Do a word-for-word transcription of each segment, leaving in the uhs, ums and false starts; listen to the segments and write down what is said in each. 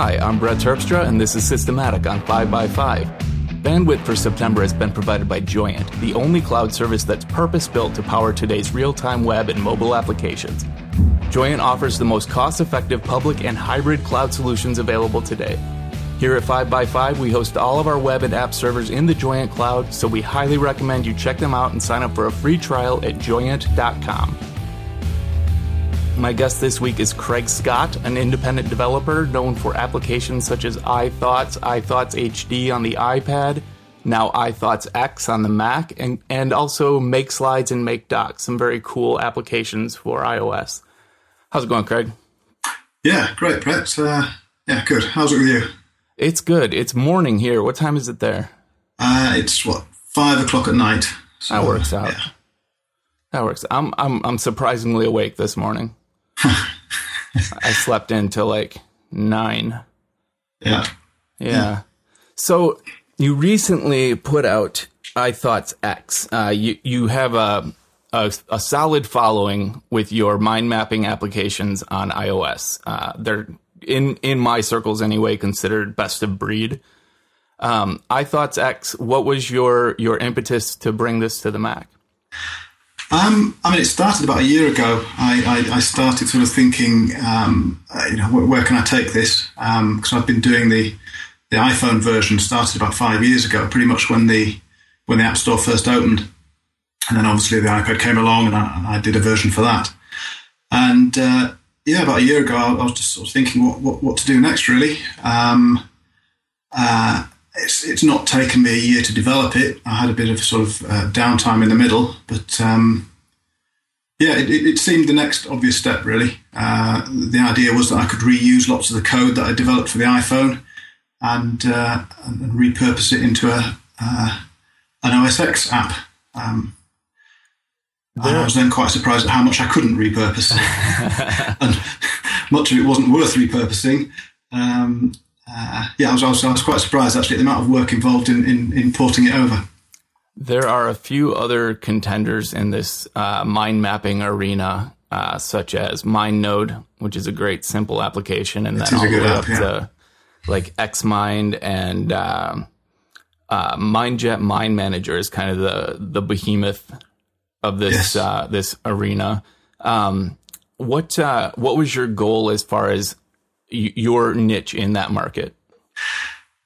Hi, I'm Brett Terpstra, and this is Systematic on five by five. Bandwidth for September has been provided by Joyent, the only cloud service that's purpose-built to power today's real-time web and mobile applications. Joyent offers the most cost-effective public and hybrid cloud solutions available today. Here at five by five, we host all of our web and app servers in the Joyent cloud, so we highly recommend you check them out and sign up for a free trial at joyent dot com. My guest this week is Craig Scott, an independent developer known for applications such as iThoughts, iThoughts H D on the iPad, now iThoughtsX on the Mac, and, and also MakeSlides and MakeDocs, some very cool applications for iOS. How's it going, Craig? Yeah, great, Brett. Uh, yeah, good. How's it with you? It's good. It's morning here. What time is it there? Uh, it's, what, five o'clock at night. So, that works out. Yeah. That works. I'm, I'm, I'm surprisingly awake this morning. I slept in till like nine. Yeah. yeah. Yeah. So you recently put out iThoughtsX. Uh, you, you have a, a a solid following with your mind mapping applications on iOS. Uh, they're in, in my circles anyway, considered best of breed. Um, iThoughtsX, what was your, your impetus to bring this to the Mac? Um, I mean, it started about a year ago. I, I, I started sort of thinking, um, you know, where, where can I take this? Because um, I've been doing the, the iPhone version started about five years ago, pretty much when the when the App Store first opened, and then obviously the iPad came along, and I, I did a version for that. And uh, yeah, about a year ago, I, I was just sort of thinking what what, what to do next, really. Um, uh, It's, it's not taken me a year to develop it. I had a bit of sort of uh, downtime in the middle, but um, yeah, it, it seemed the next obvious step, really. Uh, the idea was that I could reuse lots of the code that I developed for the iPhone and, uh, and repurpose it into a uh, an O S X app. Um, and I was then quite surprised at how much I couldn't repurpose. And much of it wasn't worth repurposing. Um Uh, yeah, I was, I, was, I was quite surprised, actually, at the amount of work involved in, in, in porting it over. There are a few other contenders in this uh, mind mapping arena, uh, such as MindNode, which is a great, simple application, and then all the way up to like XMind and um, uh, Mindjet MindManager is kind of the, the behemoth of this yes. uh, this arena. Um, what uh, what was your goal as far as your niche in that market?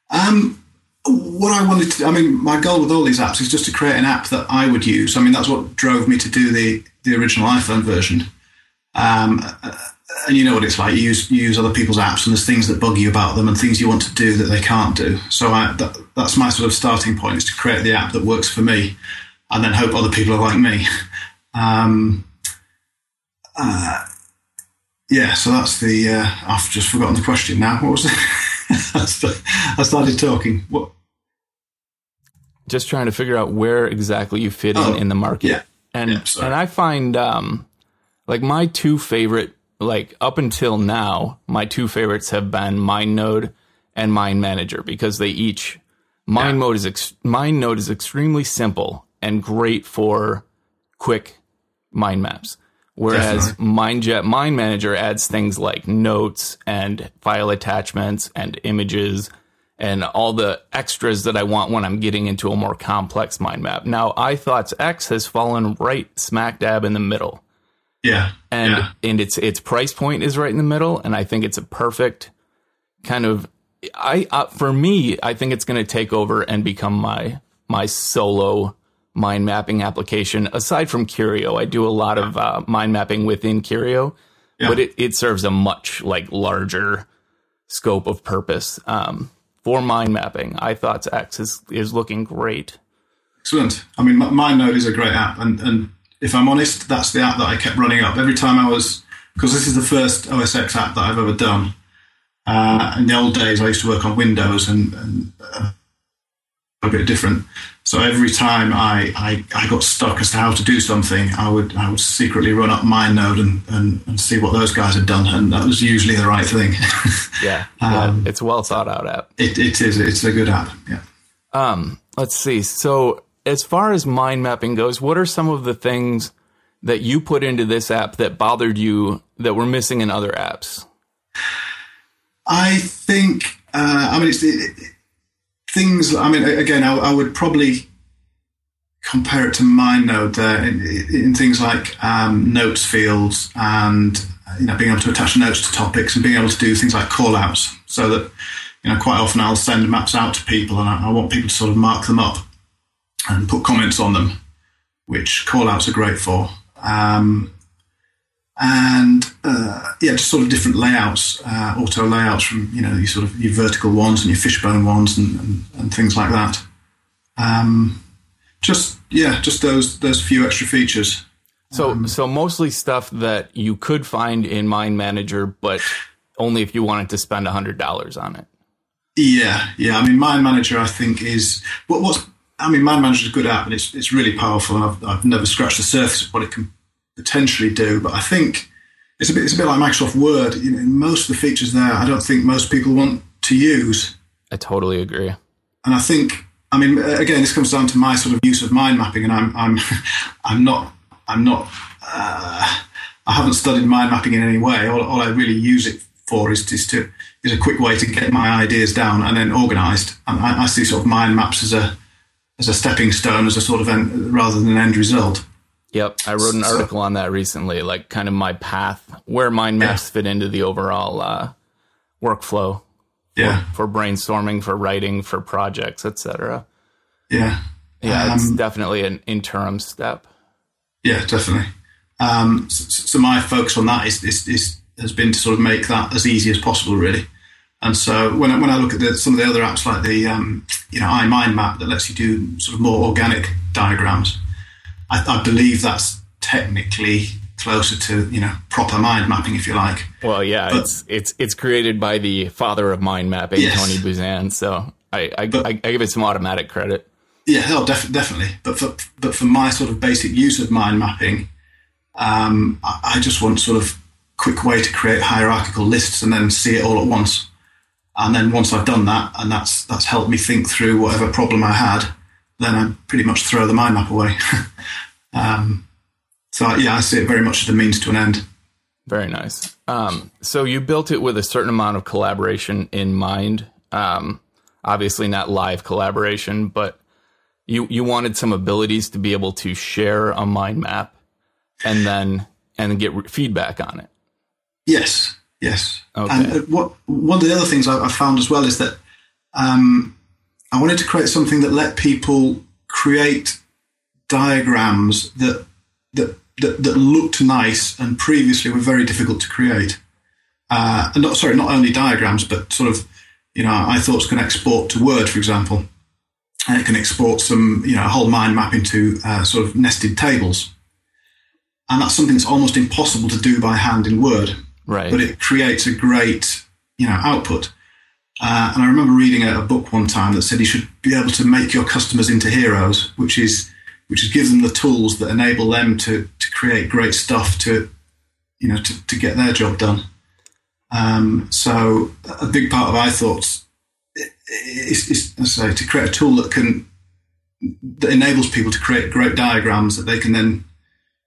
Um, what I wanted to, I mean, my goal with all these apps is just to create an app that I would use. I mean, that's what drove me to do the, the original iPhone version. Um, and you know what it's like, you use, you use other people's apps and there's things that bug you about them and things you want to do that they can't do. So I, that, that's my sort of starting point, is to create the app that works for me and then hope other people are like me. Um, uh, Yeah, so that's the. Uh, I've just forgotten the question now. What was it? I started talking. What? Just trying to figure out where exactly you fit in oh, in the market, yeah. and yeah, and I find um, like my two favorite, like up until now, my two favorites have been MindNode and MindManager, because they each MindNode yeah. is ex- MindNode is extremely simple and great for quick mind maps. Whereas Definitely. MindJet MindManager adds things like notes and file attachments and images and all the extras that I want when I'm getting into a more complex mind map. Now, iThoughtsX has fallen right smack dab in the middle. Yeah. And yeah. and its its price point is right in the middle, and I think it's a perfect kind of I uh, for me, I think it's going to take over and become my my solo mind mapping application. Aside from Curio, I do a lot of uh, mind mapping within Curio, yeah. but it, it serves a much like larger scope of purpose um, for mind mapping. iThoughtsX is is looking great. Excellent. I mean, MindNode is a great app, and and if I'm honest, that's the app that I kept running up every time I was, because this is the first O S X app that I've ever done. Uh, in the old days, I used to work on Windows and. and uh, a bit different. So every time I, I, I got stuck as to how to do something, I would I would secretly run up MindNode and, and, and see what those guys had done, and that was usually the right thing. yeah, um, it's a well thought out app. It, it is. It's a good app. Yeah. Um. Let's see. So as far as mind mapping goes, what are some of the things that you put into this app that bothered you that were missing in other apps? I think, uh, I mean, it's it, it, things, I mean, again, I, I would probably compare it to MindNode uh, in, in things like um, notes fields and, you know, being able to attach notes to topics and being able to do things like callouts, so that, you know, quite often I'll send maps out to people and I, I want people to sort of mark them up and put comments on them, which callouts are great for. Um, and, uh, yeah, just sort of different layouts, uh, auto layouts from, you know, your sort of your vertical ones and your fishbone ones and, and, and things like that. Um, just, yeah, just those, those few extra features. So, um, so mostly stuff that you could find in Mind Manager, but only if you wanted to spend a hundred dollars on it. Yeah. Yeah. I mean, Mind Manager, I think is what, what's, I mean, Mind Manager is a good app and it's, it's really powerful. I've, I've never scratched the surface of what it can potentially do, but I think it's a bit, it's a bit like Microsoft Word. You know, most of the features there, I don't think most people want to use. I totally agree. And I think, I mean, again, this comes down to my sort of use of mind mapping, and I'm, I'm, I'm not, I'm not, uh, I haven't studied mind mapping in any way. All, all I really use it for is, is to, is a quick way to get my ideas down and then organized. And I, I see sort of mind maps as a, as a stepping stone, as a sort of end, rather than an end result. Yep. I wrote an article on that recently, like kind of my path, where mind maps yeah. fit into the overall uh, workflow yeah. for, for brainstorming, for writing, for projects, et cetera. Yeah. Yeah, um, it's definitely an interim step. Yeah, definitely. Um, so, so my focus on that is, is, is has been to sort of make that as easy as possible, really. And so when I, when I look at the, some of the other apps like the um, you know iMindMap that lets you do sort of more organic diagrams, I, I believe that's technically closer to, you know, proper mind mapping, if you like. Well, yeah, but, it's it's it's created by the father of mind mapping, yes. Tony Buzan. So I I, but, I I give it some automatic credit. Yeah, oh, def- definitely. But for but for my sort of basic use of mind mapping, um, I, I just want sort of quick way to create hierarchical lists and then see it all at once. And then once I've done that, and that's that's helped me think through whatever problem I had, then I pretty much throw the mind map away. um, so, yeah, I see it very much as a means to an end. Very nice. Um, so you built it with a certain amount of collaboration in mind. Um, obviously not live collaboration, but you, you wanted some abilities to be able to share a mind map and then and get re- feedback on it. Yes, yes. Okay. And what, one of the other things I, I found as well is that um, I wanted to create something that let people create diagrams that, that that that looked nice and previously were very difficult to create. Uh, and not sorry, not only diagrams, but sort of, you know, iThoughts can export to Word, for example, and it can export some, you know, a whole mind map into uh, sort of nested tables. And that's something that's almost impossible to do by hand in Word. Right. But it creates a great, you know, output. Uh, and I remember reading a, a book one time that said you should be able to make your customers into heroes, which is which is give them the tools that enable them to to create great stuff to, you know, to, to get their job done. Um, so a big part of iThoughts is, is, I say, to create a tool that can that enables people to create great diagrams that they can then,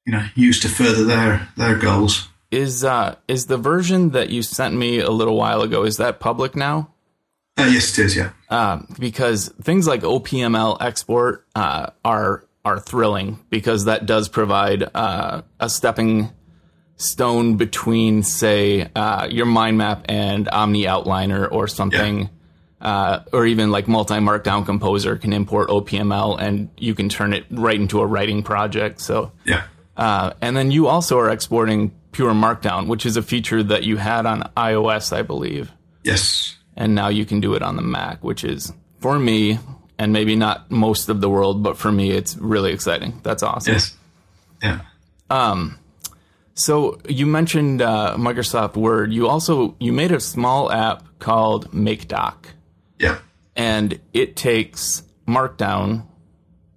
you know, used to further their, their goals. Is uh is the version that you sent me a little while ago, is that public now? Uh, yes, it is, yeah. Uh, because things like O P M L export uh, are are thrilling, because that does provide uh, a stepping stone between, say, uh, your mind map and Omni Outliner or something, yeah. uh, or even like multi-markdown composer can import O P M L and you can turn it right into a writing project. So yeah. Uh, and then you also are exporting pure Markdown, which is a feature that you had on iOS, I believe. Yes. And now you can do it on the Mac, which is, for me, and maybe not most of the world, but for me, it's really exciting. That's awesome. Yes. Yeah. Um. So you mentioned uh, Microsoft Word. You also you made a small app called MakeDoc. Yeah. And it takes Markdown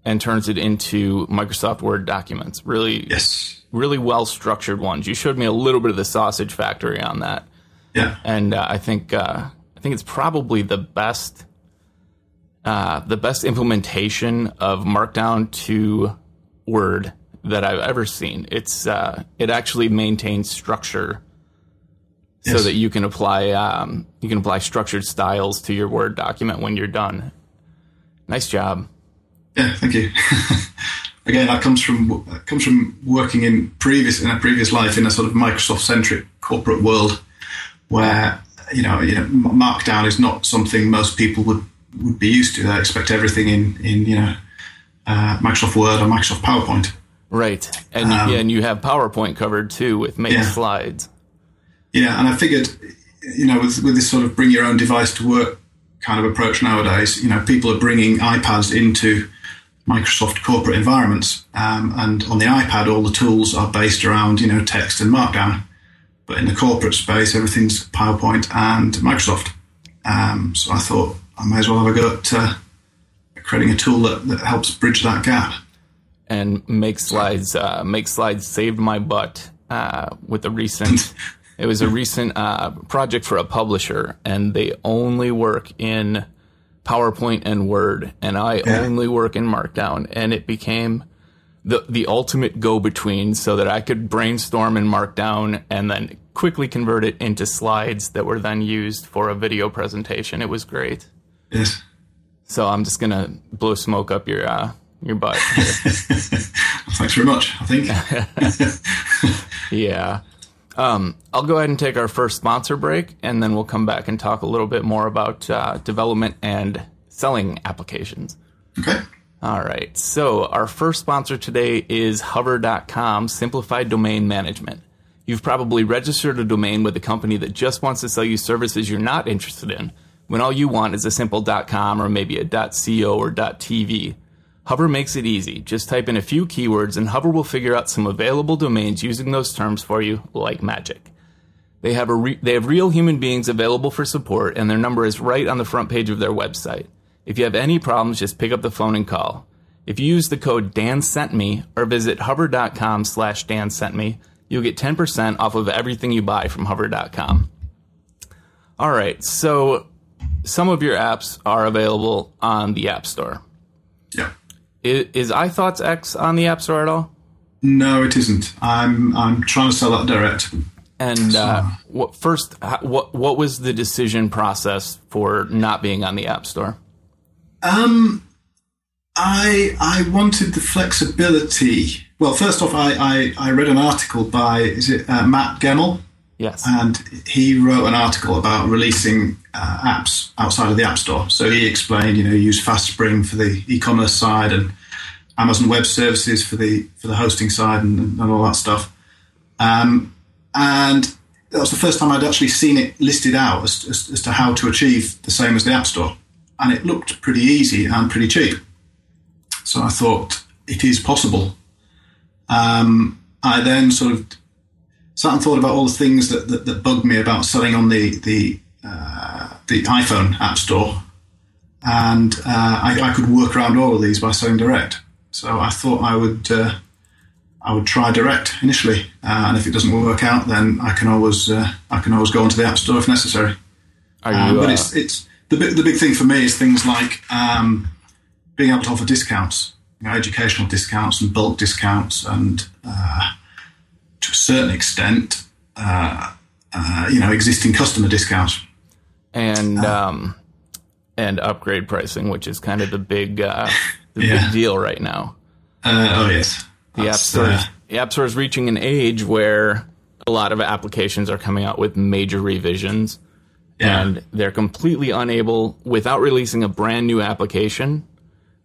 and turns it into Microsoft Word documents. Really, yes. really well-structured ones. You showed me a little bit of the sausage factory on that. Yeah. And uh, I think uh, I think it's probably the best uh, the best implementation of Markdown to Word that I've ever seen. It's uh, it actually maintains structure yes. so that you can apply um, you can apply structured styles to your Word document when you're done. Nice job. Yeah, thank you. Again, that comes from that comes from working in previous in a previous life in a sort of Microsoft-centric corporate world, where you know, you know Markdown is not something most people would, would be used to. They expect everything in in you know uh, Microsoft Word or Microsoft PowerPoint. Right, and um, yeah, and you have PowerPoint covered too with Make yeah. Slides. Yeah, and I figured, you know, with with this sort of bring your own device to work kind of approach nowadays, you know, people are bringing iPads into Microsoft corporate environments, um, and on the iPad, all the tools are based around you know text and Markdown, but in the corporate space, everything's PowerPoint and Microsoft. Um, so I thought I may as well have a go at uh, creating a tool that, that helps bridge that gap. And MakeSlides, uh, MakeSlides saved my butt uh, with a recent. It was a recent uh, project for a publisher, and they only work in PowerPoint and Word, and I yeah. only work in Markdown. And it became the the ultimate go-between so that I could brainstorm in Markdown and then quickly convert it into slides that were then used for a video presentation. It was great. Yes. So I'm just going to blow smoke up your, uh, your butt. Thanks very much, I think. yeah. Um, I'll go ahead and take our first sponsor break, and then we'll come back and talk a little bit more about uh, development and selling applications. Okay. All right. So our first sponsor today is Hover dot com, Simplified Domain Management. You've probably registered a domain with a company that just wants to sell you services you're not interested in, when all you want is a simple .com or maybe a .co or .tv. Hover makes it easy. Just type in a few keywords and Hover will figure out some available domains using those terms for you like magic. They have a re- they have real human beings available for support, and their number is right on the front page of their website. If you have any problems, just pick up the phone and call. If you use the code DANSENTME or visit hover.com slash DANSENTME, you'll get ten percent off of everything you buy from hover dot com. All right, so some of your apps are available on the App Store. Yeah. Is iThoughtsX on the App Store at all? No, it isn't. I'm I'm trying to sell that direct. And so. uh, what, first, what what was the decision process for not being on the App Store? Um, I I wanted the flexibility. Well, first off, I, I, I read an article by is it uh, Matt Gemmell? Yes. And he wrote an article about releasing uh, apps outside of the App Store. So he explained, you know, use FastSpring for the e-commerce side and Amazon Web Services for the for the hosting side and, and all that stuff. Um, and that was the first time I'd actually seen it listed out as, as, as to how to achieve the same as the App Store. And it looked pretty easy and pretty cheap. So I thought, it is possible. Um, I then sort of sat and thought about all the things that, that, that bugged me about selling on the the, uh, the iPhone App Store, and uh, I, I could work around all of these by selling direct. So I thought I would uh, I would try direct initially, uh, and if it doesn't work out, then I can always uh, I can always go onto the App Store if necessary. Are you, um, but uh... it's it's the big the big thing for me is things like um, being able to offer discounts, you know, educational discounts and bulk discounts, and uh, to a certain extent, uh, uh, you know, existing customer discounts. And uh, um, and upgrade pricing, which is kind of the big uh, the yeah. big deal right now. Uh, oh, yes. The App, Store, uh, the App Store is reaching an age where a lot of applications are coming out with major revisions, yeah. and they're completely unable, without releasing a brand new application,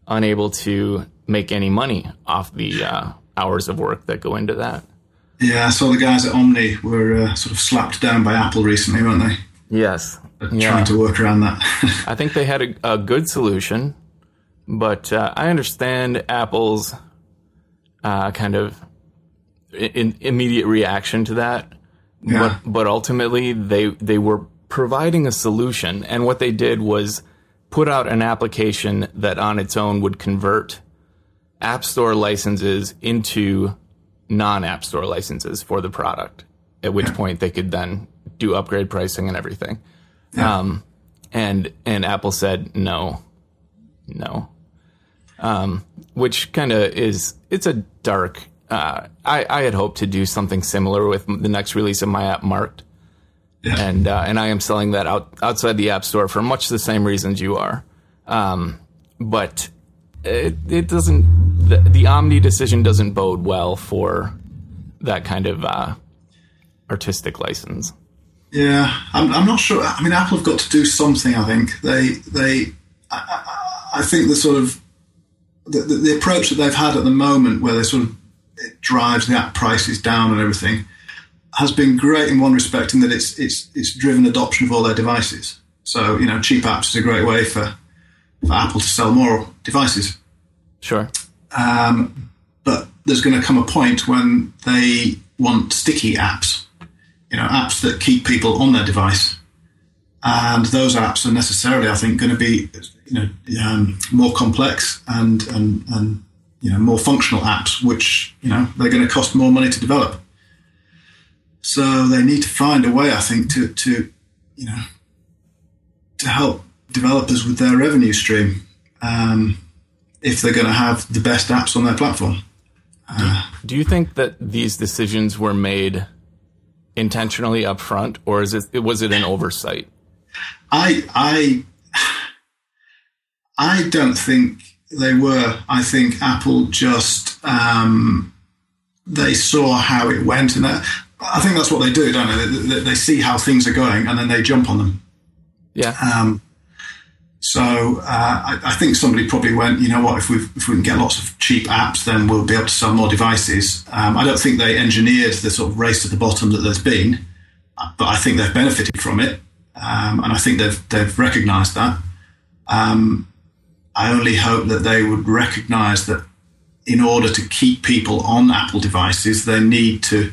unable to make any money off the uh, hours of work that go into that. Yeah, I saw the guys at Omni were uh, sort of slapped down by Apple recently, weren't they? Yes. They're yeah. trying to work around that. I think they had a, a good solution, but uh, I understand Apple's uh, kind of in, immediate reaction to that. Yeah. But, but ultimately, they they were providing a solution, and what they did was put out an application that on its own would convert App Store licenses into non-App Store licenses for the product, at which yeah. point they could then do upgrade pricing and everything. Yeah. Um, and and Apple said no, no, um, which kind of is, it's a dark, uh, I, I had hoped to do something similar with the next release of my app Marked, And uh, and I am selling that out outside the App Store for much the same reasons you are. Um, but it, it doesn't, the, the Omni decision doesn't bode well for that kind of uh, artistic license. Yeah, I'm, I'm not sure. I mean, Apple have got to do something, I think. They, they, I, I think the sort of, the, the, the approach that they've had at the moment where they sort of, it drives the app prices down and everything, has been great in one respect in that it's it's it's driven adoption of all their devices. So, you know, cheap apps is a great way for, for Apple to sell more devices. Sure. Um, but there's going to come a point when they want sticky apps, you know, apps that keep people on their device. And those apps are necessarily, I think, going to be, you know, um, more complex and, and, and, you know, more functional apps, which, you know, they're going to cost more money to develop. So they need to find a way, I think, to, to you know, to help developers with their revenue stream um, if they're going to have the best apps on their platform. Uh, Do you think that these decisions were made intentionally up front, or is it was it an oversight? I I I don't think they were. I think Apple just um, they saw how it went, and that. I think that's what they do, don't they? They, they see how things are going and then they jump on them. Yeah. Um, so uh, I, I think somebody probably went, you know what, if we if we can get lots of cheap apps, then we'll be able to sell more devices. Um, I don't think they engineered the sort of race to the bottom that there's been, but I think they've benefited from it, um, and I think they've they've recognised that. Um, I only hope that they would recognise that in order to keep people on Apple devices, they need to.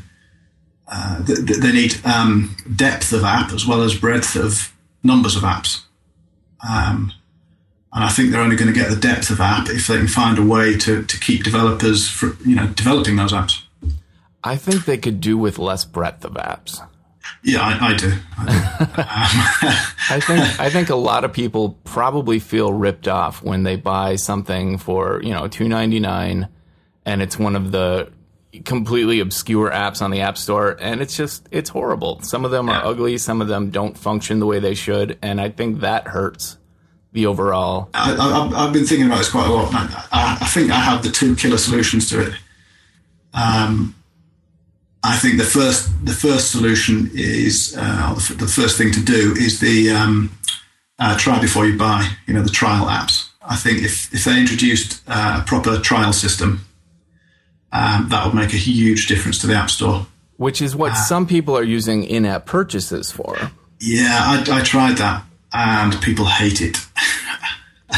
Uh, they, they need um, depth of app as well as breadth of numbers of apps. Um, and I think they're only going to get the depth of app if they can find a way to, to keep developers, for, you know, developing those apps. I think they could do with less breadth of apps. Yeah, I, I do. I, do. Um, I think I think a lot of people probably feel ripped off when they buy something for, you know, two dollars and ninety-nine cents and it's one of the completely obscure apps on the App Store, and it's just, it's horrible. Some of them are yeah. ugly, some of them don't function the way they should, and I think that hurts the overall. I, I, I've been thinking about this quite a lot. I, I think I have the two killer solutions to it. Um, I think the first the first solution is, uh, the first thing to do is the um, uh, try before you buy, you know, the trial apps. I think if, if they introduced uh, a proper trial system, Um, that would make a huge difference to the App Store. Which is what uh, some people are using in-app purchases for. Yeah, I, I tried that, and people hate it.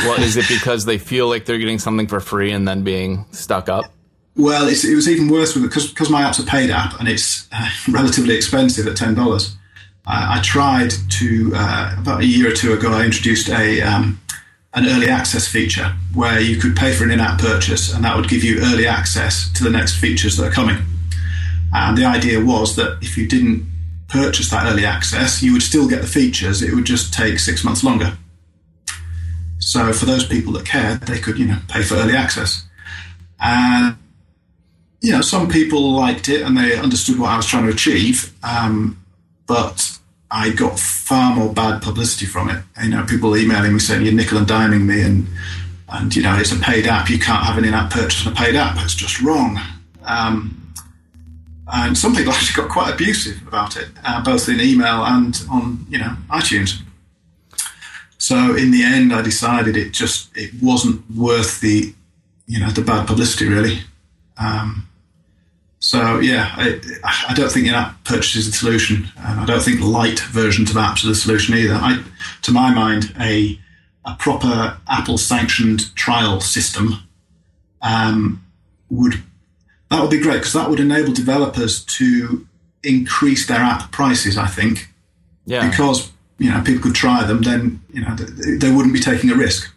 Well, is it because they feel like they're getting something for free and then being stuck up? Well, it's, it was even worse with it, because because my app's a paid app, and it's uh, relatively expensive at ten dollars. I, I tried to, uh, about a year or two ago, I introduced a... Um, an early access feature where you could pay for an in-app purchase and that would give you early access to the next features that are coming. And the idea was that if you didn't purchase that early access, you would still get the features. It would just take six months longer. So for those people that cared, they could, you know, pay for early access. And, you know, some people liked it and they understood what I was trying to achieve. Um, but I got far more bad publicity from it. You know, people emailing me saying, you're nickel and diming me, and, and you know, it's a paid app. You can't have an in-app purchase on a paid app. It's just wrong. Um, and some people actually got quite abusive about it, uh, both in email and on, you know, iTunes. So in the end, I decided it just, it wasn't worth the, you know, the bad publicity, really. Um So, yeah, I, I don't think in-app purchase is the solution. And I don't think light versions of apps are the solution either. I, to my mind, a a proper Apple-sanctioned trial system um, would that would be great, because that would enable developers to increase their app prices, I think. Yeah. Because, you know, people could try them, then, you know, they, they wouldn't be taking a risk.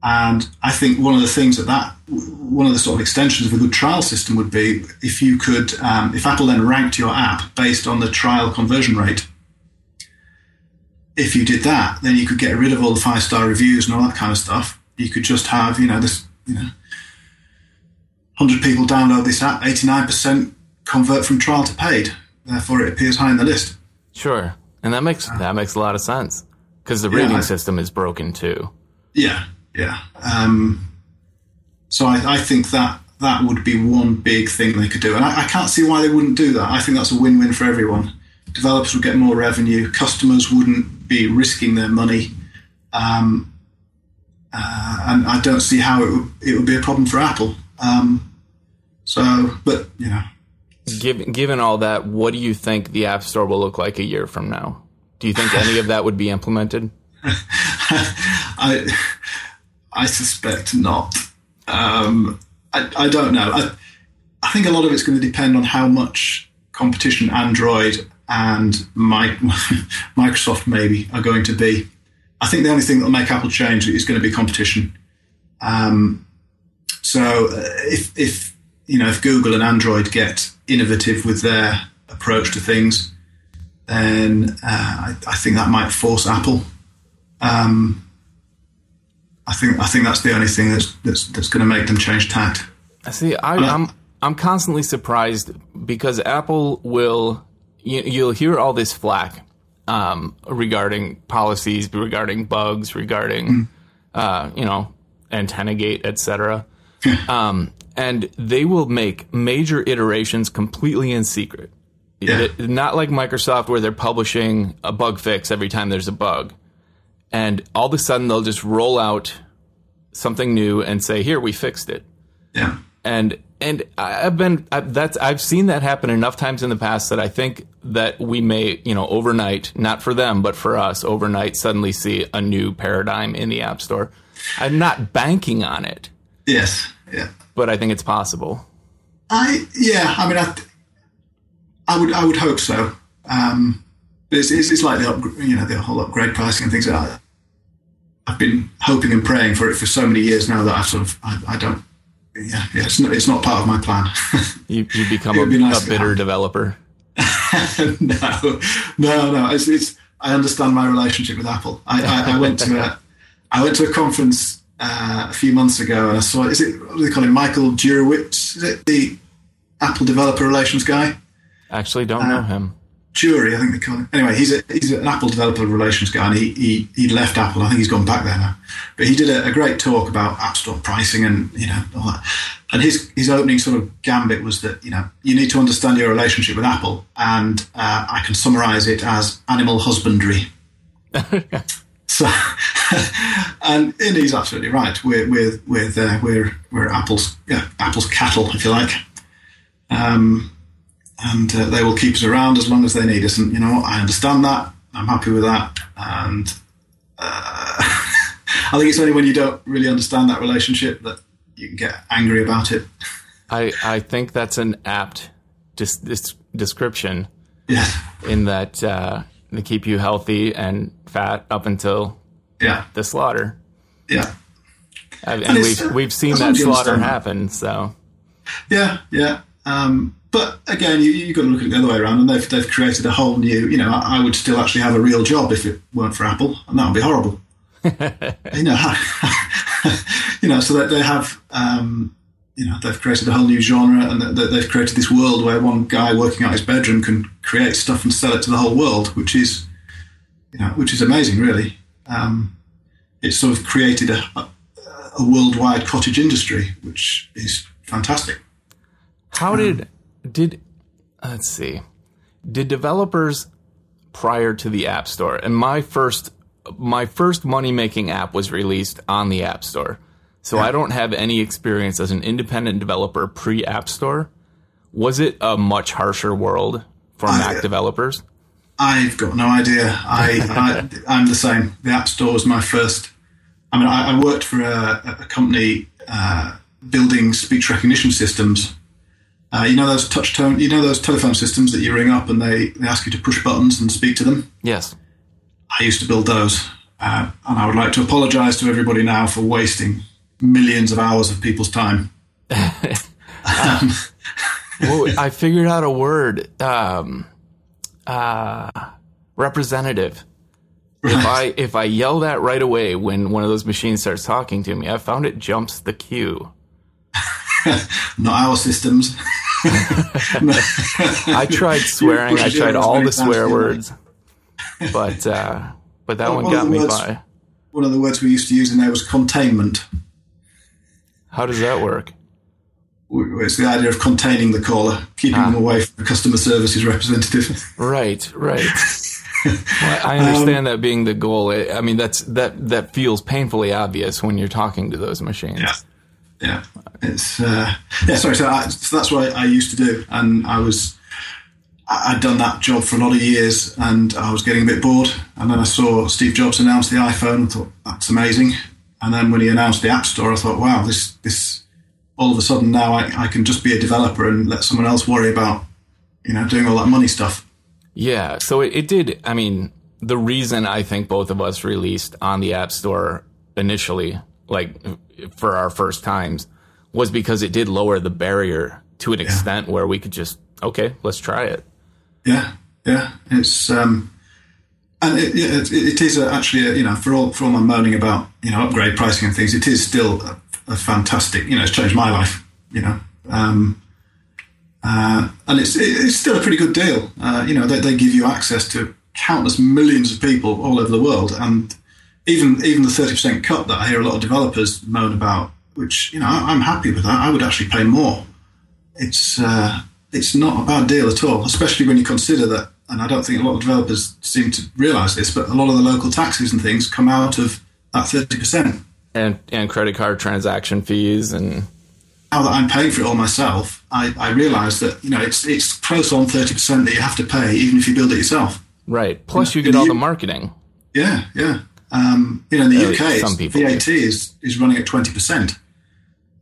And I think one of the things that that, one of the sort of extensions of a good trial system would be if you could, um, if Apple then ranked your app based on the trial conversion rate. If you did that, then you could get rid of all the five-star reviews and all that kind of stuff. You could just have, you know, this, you know, one hundred people download this app, eighty-nine percent convert from trial to paid. Therefore, it appears high in the list. Sure. And that makes that makes a lot of sense because the rating yeah, system is broken too. Yeah, yeah. Um, so I, I think that that would be one big thing they could do. And I, I can't see why they wouldn't do that. I think that's a win-win for everyone. Developers would get more revenue. Customers wouldn't be risking their money. Um, uh, and I don't see how it would, it would be a problem for Apple. Um, so, but, you know. Given, given all that, what do you think the App Store will look like a year from now? Do you think any of that would be implemented? I I suspect not. Um, I, I don't know. I, I think a lot of it's going to depend on how much competition Android and my, Microsoft maybe are going to be. I think the only thing that will make Apple change is going to be competition. Um, so if if you know if Google and Android get innovative with their approach to things, then uh, I, I think that might force Apple. Um, I think I think that's the only thing that's that's, that's going to make them change tact. I see. I, I'm I'm constantly surprised because Apple will you, you'll hear all this flack um, regarding policies, regarding bugs, regarding mm. uh, you know AntennaGate, et cetera. um, and they will make major iterations completely in secret. Yeah. Not like Microsoft where they're publishing a bug fix every time there's a bug. And all of a sudden, they'll just roll out something new and say, "Here, we fixed it." Yeah. And and I've been I, that's I've seen that happen enough times in the past that I think that we may, you know, overnight, not for them but for us, overnight suddenly see a new paradigm in the App Store. I'm not banking on it. Yes. Yeah. But I think it's possible. I yeah. I mean, I, I would I would hope so. Um, It's, it's, it's like the up, you know the whole upgrade pricing and things like that. I've been hoping and praying for it for so many years now that I've sort of I, I don't yeah, yeah it's not it's not part of my plan. you you become a, be nice a bitter developer. no, no, no. It's, it's I understand my relationship with Apple. I, I, I went to a I went to a conference uh, a few months ago and I saw is it what do they call him Michael Jurewitz? Is it the Apple developer relations guy? Actually, don't uh, know him. Jury, I think they call him. Anyway, he's a, he's an Apple developer relations guy, and he, he he left Apple. I think he's gone back there now. But he did a, a great talk about App Store pricing and you know all that. And his his opening sort of gambit was that you know you need to understand your relationship with Apple, and uh, I can summarize it as animal husbandry. so, and, and he's absolutely right. We're we're we're uh, we're we're Apple's yeah, Apple's cattle, if you like. Um. And uh, they will keep us around as long as they need us. And, you know, I understand that. I'm happy with that. And uh, I think it's only when you don't really understand that relationship that you can get angry about it. I, I think that's an apt dis- dis- description. Yes. In that uh, they keep you healthy and fat up until yeah. the slaughter. Yeah. And, and we've, uh, we've seen that slaughter happen, that. so. Yeah, yeah. Um But again, you, you've got to look at it the other way around, and they've they've created a whole new. You know, I, I would still actually have a real job if it weren't for Apple, and that would be horrible. you know, you know. So that they have, um, you know, they've created a whole new genre, and they, they've created this world where one guy working out his bedroom can create stuff and sell it to the whole world, which is, you know, which is amazing, really. Um, it's sort of created a, a, a worldwide cottage industry, which is fantastic. How did? Um, Did, let's see, did developers prior to the App Store, and my first my first money-making app was released on the App Store, so yeah. I don't have any experience as an independent developer pre-App Store. Was it a much harsher world for I, Mac developers? I've got no idea. I, I, I'm the same. The App Store was my first. I mean, I, I worked for a, a company uh, building speech recognition systems. Uh, you know those touch tone, you know those telephone systems that you ring up and they, they ask you to push buttons and speak to them? Yes. I used to build those. Uh, and I would like to apologize to everybody now for wasting millions of hours of people's time. um, well, I figured out a word. Um, uh, representative. Right. If I if I yell that right away when one of those machines starts talking to me, I found it jumps the queue. Not our systems. I tried swearing. I tried all the swear words. but uh, but that one, one got me words, by. One of the words we used to use in there was containment. How does that work? It's the idea of containing the caller, keeping ah. them away from the customer services representative. Right, right. Well, I understand um, that being the goal. I mean, that's that that feels painfully obvious when you're talking to those machines. Yeah, yeah. It's uh, yeah. Sorry, so, I, so that's what I used to do, and I was I'd done that job for a lot of years, and I was getting a bit bored. And then I saw Steve Jobs announce the iPhone, and thought that's amazing. And then when he announced the App Store, I thought, wow, this this all of a sudden now I, I can just be a developer and let someone else worry about you know doing all that money stuff. Yeah, so it, it did. I mean, the reason I think both of us released on the App Store initially, like for our first times, was because it did lower the barrier to an yeah. extent where we could just, okay, let's try it. Yeah, yeah. It's um, and it, it, it is actually a, you know for all for all my moaning about you know upgrade pricing and things, it is still a, a fantastic. You know, it's changed my life. You know. Um, Uh, and it's it's still a pretty good deal. Uh, you know, they, they give you access to countless millions of people all over the world, and even even the thirty percent cut that I hear a lot of developers moan about, which you know I, I'm happy with that. I would actually pay more. It's uh, it's not a bad deal at all, especially when you consider that. And I don't think a lot of developers seem to realise this, but a lot of the local taxes and things come out of that thirty percent, and and credit card transaction fees and. Now that I'm paying for it all myself, I, I realise that you know it's it's close on thirty percent that you have to pay, even if you build it yourself. Right. Plus, you get all the marketing. Yeah, yeah. Um, you know, in the U K, V A T is is running at twenty percent,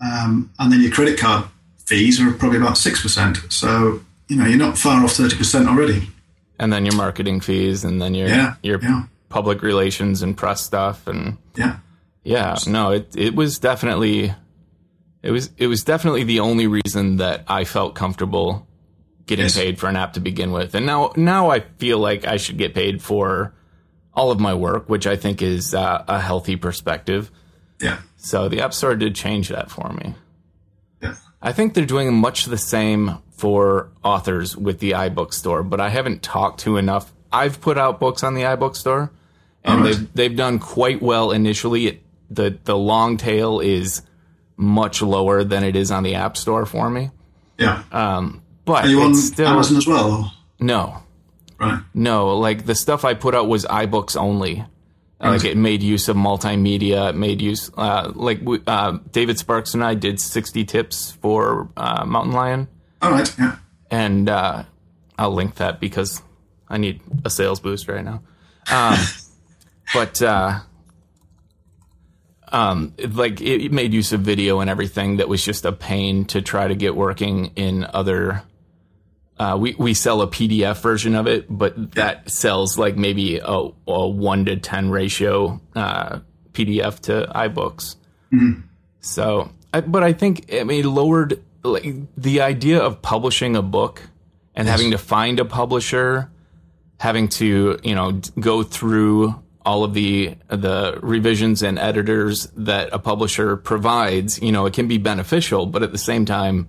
um, and then your credit card fees are probably about six percent. So you know, you're not far off thirty percent already. And then your marketing fees, and then your yeah, your yeah. public relations and press stuff, and yeah, yeah. No, it it was definitely. It was it was definitely the only reason that I felt comfortable getting yes. paid for an app to begin with. And now now I feel like I should get paid for all of my work, which I think is uh, a healthy perspective. Yeah. So the App Store did change that for me. Yeah. I think they're doing much the same for authors with the iBook Store, but I haven't talked to enough. I've put out books on the iBook Store, and right. they've, they've done quite well initially. It, the the long tail is... much lower than it is on the App Store for me. Yeah. Um, but are you on still, Amazon as well? No. Right. No, like the stuff I put out was iBooks only. Right. Like it made use of multimedia. It made use, uh, like we, uh, David Sparks and I did sixty tips for uh, Mountain Lion. All right, yeah. And uh, I'll link that because I need a sales boost right now. Um, but... Uh, Um, like it made use of video and everything that was just a pain to try to get working in other, uh, we, we sell a P D F version of it, but that sells like maybe a, a one to ten ratio, uh, P D F to iBooks. Mm-hmm. So, I, but I think I mean, it lowered like the idea of publishing a book and yes. having to find a publisher, having to, you know, go through all of the the revisions and editors that a publisher provides, you know, it can be beneficial, but at the same time,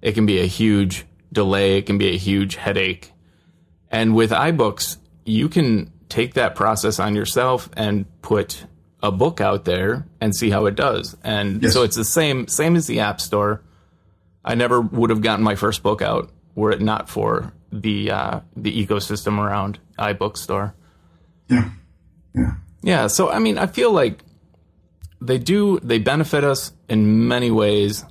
it can be a huge delay. It can be a huge headache. And with iBooks, you can take that process on yourself and put a book out there and see how it does. And yes. so it's the same same as the App Store. I never would have gotten my first book out were it not for the uh, the ecosystem around iBook Store. Yeah. Yeah. Yeah. So, I mean, I feel like they do, they benefit us in many ways,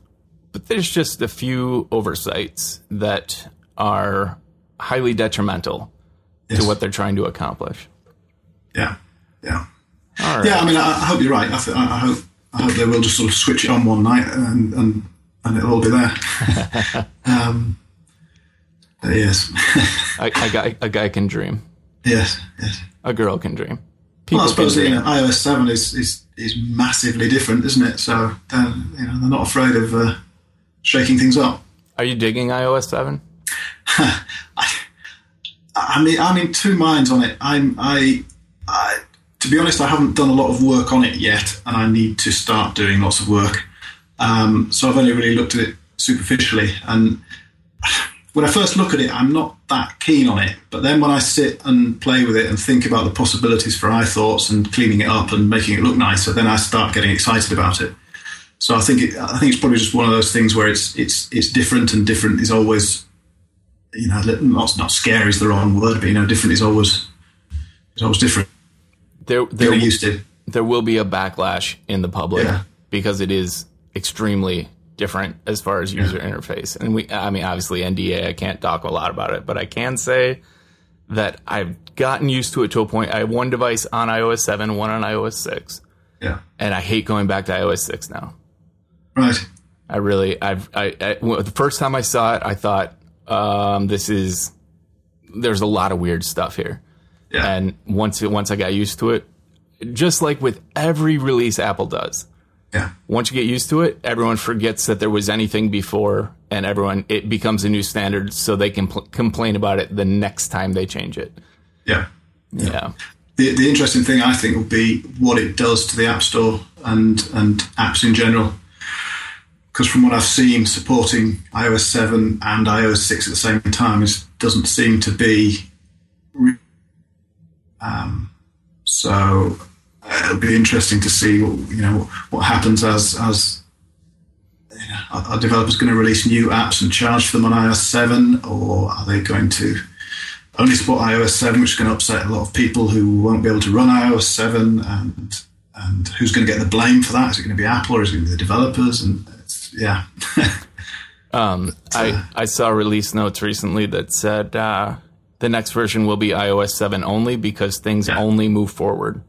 but there's just a few oversights that are highly detrimental yes. to what they're trying to accomplish. Yeah. Yeah. All right. Yeah. I mean, I, I hope you're right. I, th- I hope, I hope they will just sort of switch it on one night and, and, and it'll all be there. um, yes. a, a guy, a guy can dream. Yes. Yes. A girl can dream. People well, I suppose you know, iOS seven is, is is massively different, isn't it? So they're, you know, they're not afraid of uh, shaking things up. Are you digging iOS seven? I, I mean, I'm in two minds on it. I'm, I, I, to be honest, I haven't done a lot of work on it yet, and I need to start doing lots of work. Um, so I've only really looked at it superficially. And when I first look at it, I'm not that keen on it. But then when I sit and play with it and think about the possibilities for iThoughts and cleaning it up and making it look nicer, then I start getting excited about it. So I think it, I think it's probably just one of those things where it's it's it's different, and different is always, you know, not not scary is the wrong word, but you know, different is always it's always different. There, there w- used to. There will be a backlash in the public yeah. because it is extremely different as far as user yeah. interface. And we, I mean, obviously N D A, I can't talk a lot about it, but I can say that I've gotten used to it to a point. I have one device on iOS seven, one on iOS six. Yeah. And I hate going back to iOS six now. Right. I really, I've, I, I well, the first time I saw it, I thought, um, this is, there's a lot of weird stuff here. Yeah. And once it, once I got used to it, just like with every release Apple does. Yeah. Once you get used to it, everyone forgets that there was anything before, and everyone, it becomes a new standard, so they can pl- complain about it the next time they change it. Yeah. Yeah. yeah. The, the interesting thing, I think, will be what it does to the App Store and, and apps in general. Because from what I've seen, supporting iOS seven and iOS six at the same time is, doesn't seem to be... Re- um, so... It'll be interesting to see, you know, what happens as as you know, are, are developers going to release new apps and charge for them on iOS seven, or are they going to only support iOS seven, which is going to upset a lot of people who won't be able to run iOS seven, and and who's going to get the blame for that? Is it going to be Apple or is it going to be the developers? And it's, yeah, um, but, I uh, I saw release notes recently that said uh, the next version will be iOS seven only because things yeah. only move forward.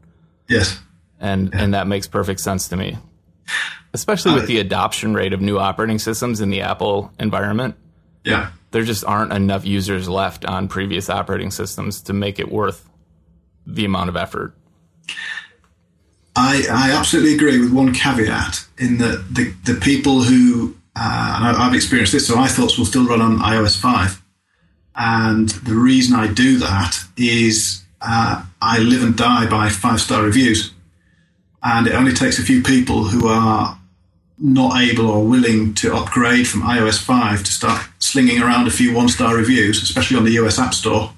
Yes. And yeah. and that makes perfect sense to me, especially with uh, the adoption rate of new operating systems in the Apple environment. Yeah. There just aren't enough users left on previous operating systems to make it worth the amount of effort. I I absolutely agree, with one caveat in that the, the people who, uh, and I, I've experienced this, so iThoughts will still run on iOS five. And the reason I do that is... Uh, I live and die by five-star reviews, and it only takes a few people who are not able or willing to upgrade from iOS five to start slinging around a few one-star reviews, especially on the U S App Store,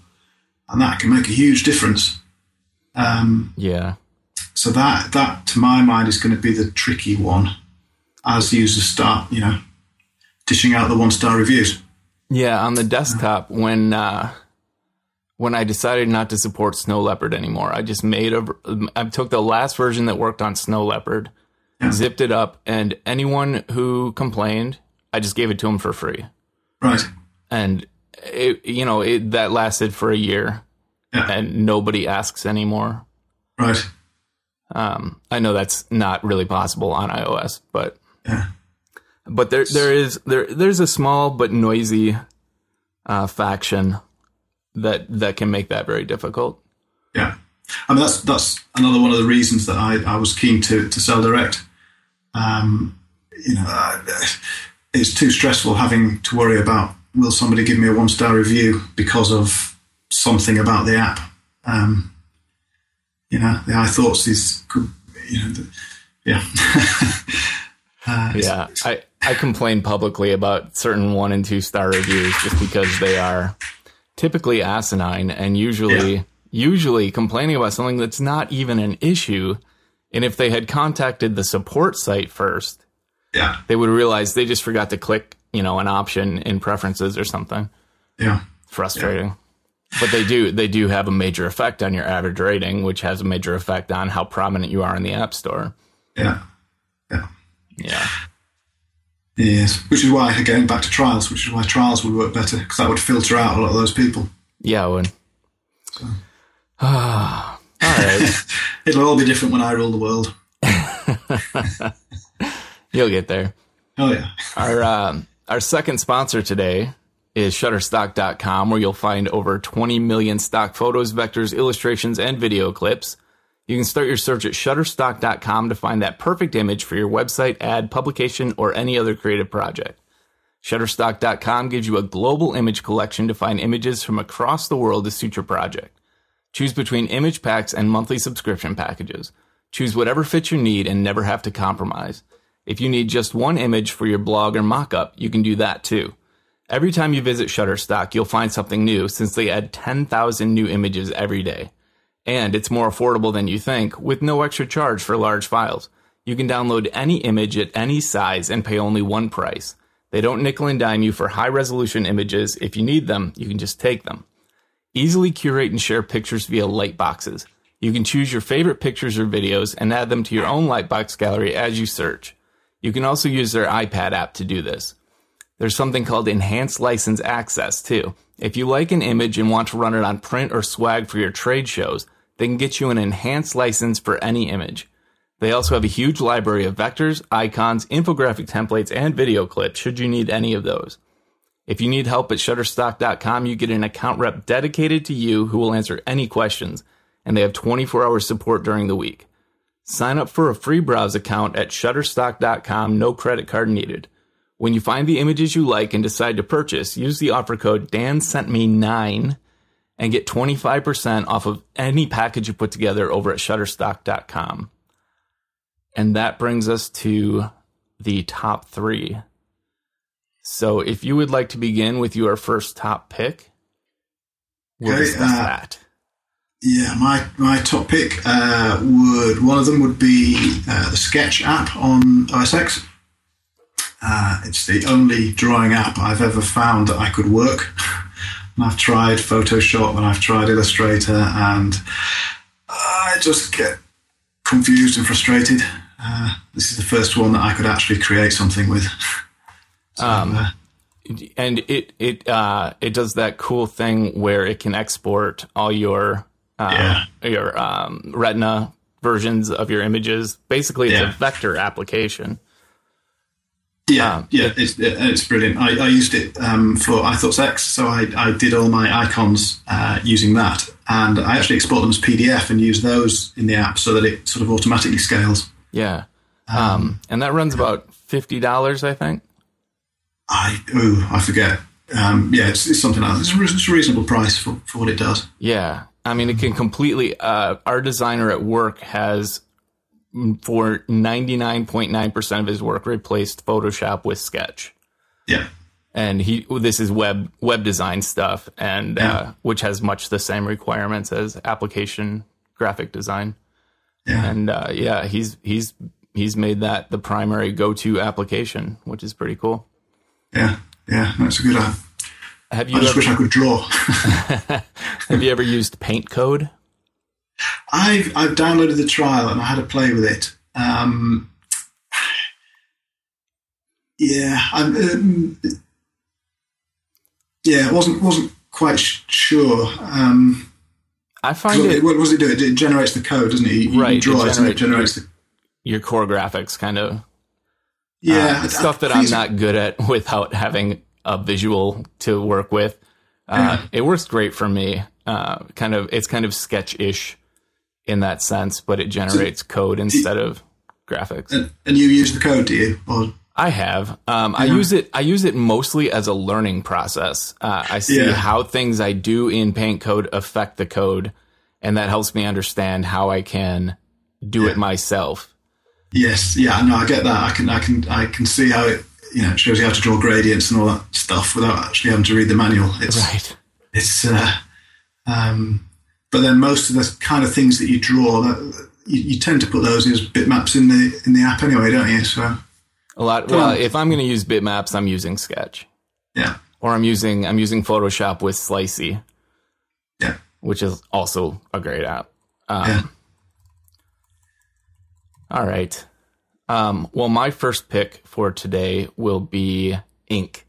and that can make a huge difference. Um, yeah. So that, that, to my mind, is going to be the tricky one as users start, you know, dishing out the one-star reviews. Yeah, on the desktop, when... Uh... When I decided not to support Snow Leopard anymore, I just made a, I took the last version that worked on Snow Leopard, yeah. zipped it up, and anyone who complained, I just gave it to them for free. Right. And it, you know, it, that lasted for a year, yeah. and nobody asks anymore. Right. Um, I know that's not really possible on iOS, but yeah. but there there is there there's a small but noisy uh, faction. That that can make that very difficult. Yeah. I mean, that's that's another one of the reasons that I, I was keen to, to sell direct. Um, you know, uh, it's too stressful having to worry about, will somebody give me a one-star review because of something about the app? Um, you know, the iThoughts is, you know, the, yeah. uh, yeah, it's, it's, I, I complain publicly about certain one- and two-star reviews just because they are... typically asinine, and usually yeah. usually complaining about something that's not even an issue. And if they had contacted the support site first, yeah. they would realize they just forgot to click, you know, an option in preferences or something. Yeah. Frustrating. Yeah. But they do they do have a major effect on your average rating, which has a major effect on how prominent you are in the App Store. Yeah. Yeah. Yeah. Yes, which is why, again, back to trials, which is why trials would work better, because that would filter out a lot of those people. Yeah, it would. So. All right. It'll all be different when I rule the world. You'll get there. Oh, yeah. Our, um, our second sponsor today is Shutterstock dot com, where you'll find over twenty million stock photos, vectors, illustrations, and video clips. You can start your search at Shutterstock dot com to find that perfect image for your website, ad, publication, or any other creative project. Shutterstock dot com gives you a global image collection to find images from across the world to suit your project. Choose between image packs and monthly subscription packages. Choose whatever fits your need and never have to compromise. If you need just one image for your blog or mock-up, you can do that too. Every time you visit Shutterstock, you'll find something new since they add ten thousand new images every day. And it's more affordable than you think with no extra charge for large files. You can download any image at any size and pay only one price. They don't nickel and dime you for high-resolution images. If you need them, you can just take them. Easily curate and share pictures via lightboxes. You can choose your favorite pictures or videos and add them to your own lightbox gallery as you search. You can also use their iPad app to do this. There's something called enhanced license access, too. If you like an image and want to run it on print or swag for your trade shows, they can get you an enhanced license for any image. They also have a huge library of vectors, icons, infographic templates, and video clips should you need any of those. If you need help at Shutterstock dot com, you get an account rep dedicated to you who will answer any questions, and they have twenty-four hour support during the week. Sign up for a free browse account at Shutterstock dot com, no credit card needed. When you find the images you like and decide to purchase, use the offer code Dan Sent Me nine and get twenty-five percent off of any package you put together over at Shutterstock dot com. And that brings us to the top three. So if you would like to begin with your first top pick, what okay, is uh, that? Yeah, my, my top pick, uh, would one of them would be uh, the Sketch app on iOS six. Uh, it's the only drawing app I've ever found that I could work. And I've tried Photoshop and I've tried Illustrator, and I just get confused and frustrated. Uh, this is the first one that I could actually create something with. So, um, uh, and it it uh, it does that cool thing where it can export all your uh, yeah. your um, Retina versions of your images. Basically, it's yeah. a vector application. Yeah, um, yeah, it's, it's brilliant. I, I used it um, for iThoughtsX, so I, I did all my icons uh, using that, and I actually export them as P D F and use those in the app so that it sort of automatically scales. Yeah, um, um, and that runs yeah. about fifty dollars, I think. I oh, I forget. Um, yeah, it's, it's something else. It's a, it's a reasonable price for, for what it does. Yeah, I mean, it can completely. Uh, our designer at work has, for ninety-nine point nine percent of his work, replaced Photoshop with Sketch. Yeah. And he this is web web design stuff, and yeah. uh, which has much the same requirements as application graphic design. Yeah. And uh, yeah, he's he's he's made that the primary go-to application, which is pretty cool. Yeah. Yeah, that's a good app. Have you I just ever, wish I could draw. Have you ever used Paint Code? I've I've downloaded the trial and I had a play with it. Um, yeah, I'm, um, yeah, wasn't wasn't quite sure. Um, I find it. What does it do? It, it generates the code, doesn't it? You, right, you draw it, it, generate, it generates the, your core graphics, kind of. Yeah, uh, stuff that I'm not good at without having a visual to work with. Uh, yeah. It works great for me. Uh, kind of, it's kind of sketch-ish in that sense, but it generates so, code instead you, of graphics. And, and you use the code, do you? Or? I have. Um, yeah. I use it. I use it mostly as a learning process. Uh, I see yeah. how things I do in Paint Code affect the code, and that helps me understand how I can do yeah. it myself. Yes. Yeah. No, I get that. I can. I can. I can see how it. You know, it shows you how to draw gradients and all that stuff without actually having to read the manual. It's right. It's. Uh, um, But then most of the kind of things that you draw, that you, you tend to put those as bitmaps in the in the app anyway, don't you? So a lot. Well, um, if I'm going to use bitmaps, I'm using Sketch. Yeah. Or I'm using I'm using Photoshop with Slicey. Yeah. Which is also a great app. Um, yeah. All right. Um, well, my first pick for today will be Ink.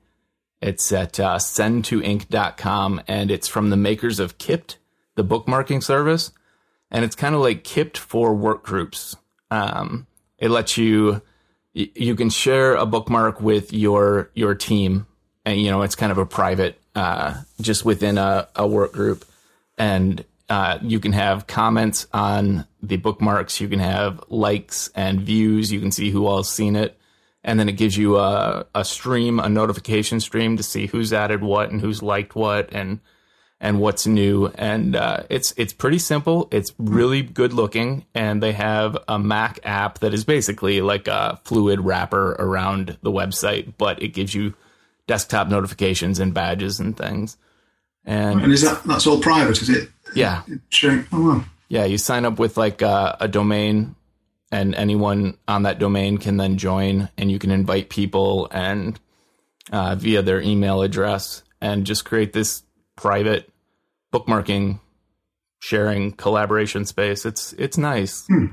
It's at uh, send to ink dot com, and it's from the makers of Kipt, the bookmarking service, and it's kind of like Kipt for work groups. Um, it lets you, you can share a bookmark with your, your team, and, you know, it's kind of a private, uh, just within a, a work group, and, uh, you can have comments on the bookmarks. You can have likes and views. You can see who all's seen it. And then it gives you a, a stream, a notification stream to see who's added what and who's liked what, and, and what's new, and uh, it's it's pretty simple. It's really good looking, and they have a Mac app that is basically like a fluid wrapper around the website, but it gives you desktop notifications and badges and things. And, and is that that's all private, is it? Yeah. Oh, wow. Yeah, you sign up with like uh, a domain, and anyone on that domain can then join, and you can invite people and uh, via their email address, and just create this private bookmarking, sharing, collaboration space. It's it's nice. Hmm.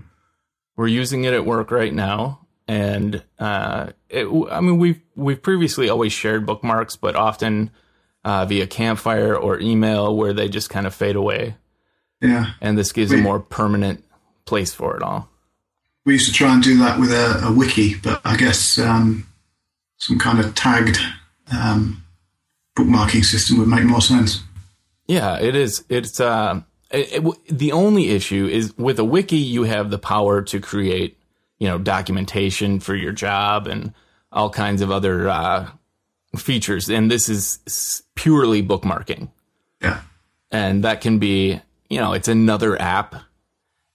We're using it at work right now, and uh, it, I mean we've we've previously always shared bookmarks, but often uh, via Campfire or email, where they just kind of fade away. Yeah, and this gives we, a more permanent place for it all. We used to try and do that with a, a wiki, but I guess um, some kind of tagged um, bookmarking system would make more sense. Yeah, it is. It's uh, it, it, the only issue is with a wiki, you have the power to create, you know, documentation for your job and all kinds of other uh, features. And this is purely bookmarking. Yeah, and that can be. You know, it's another app.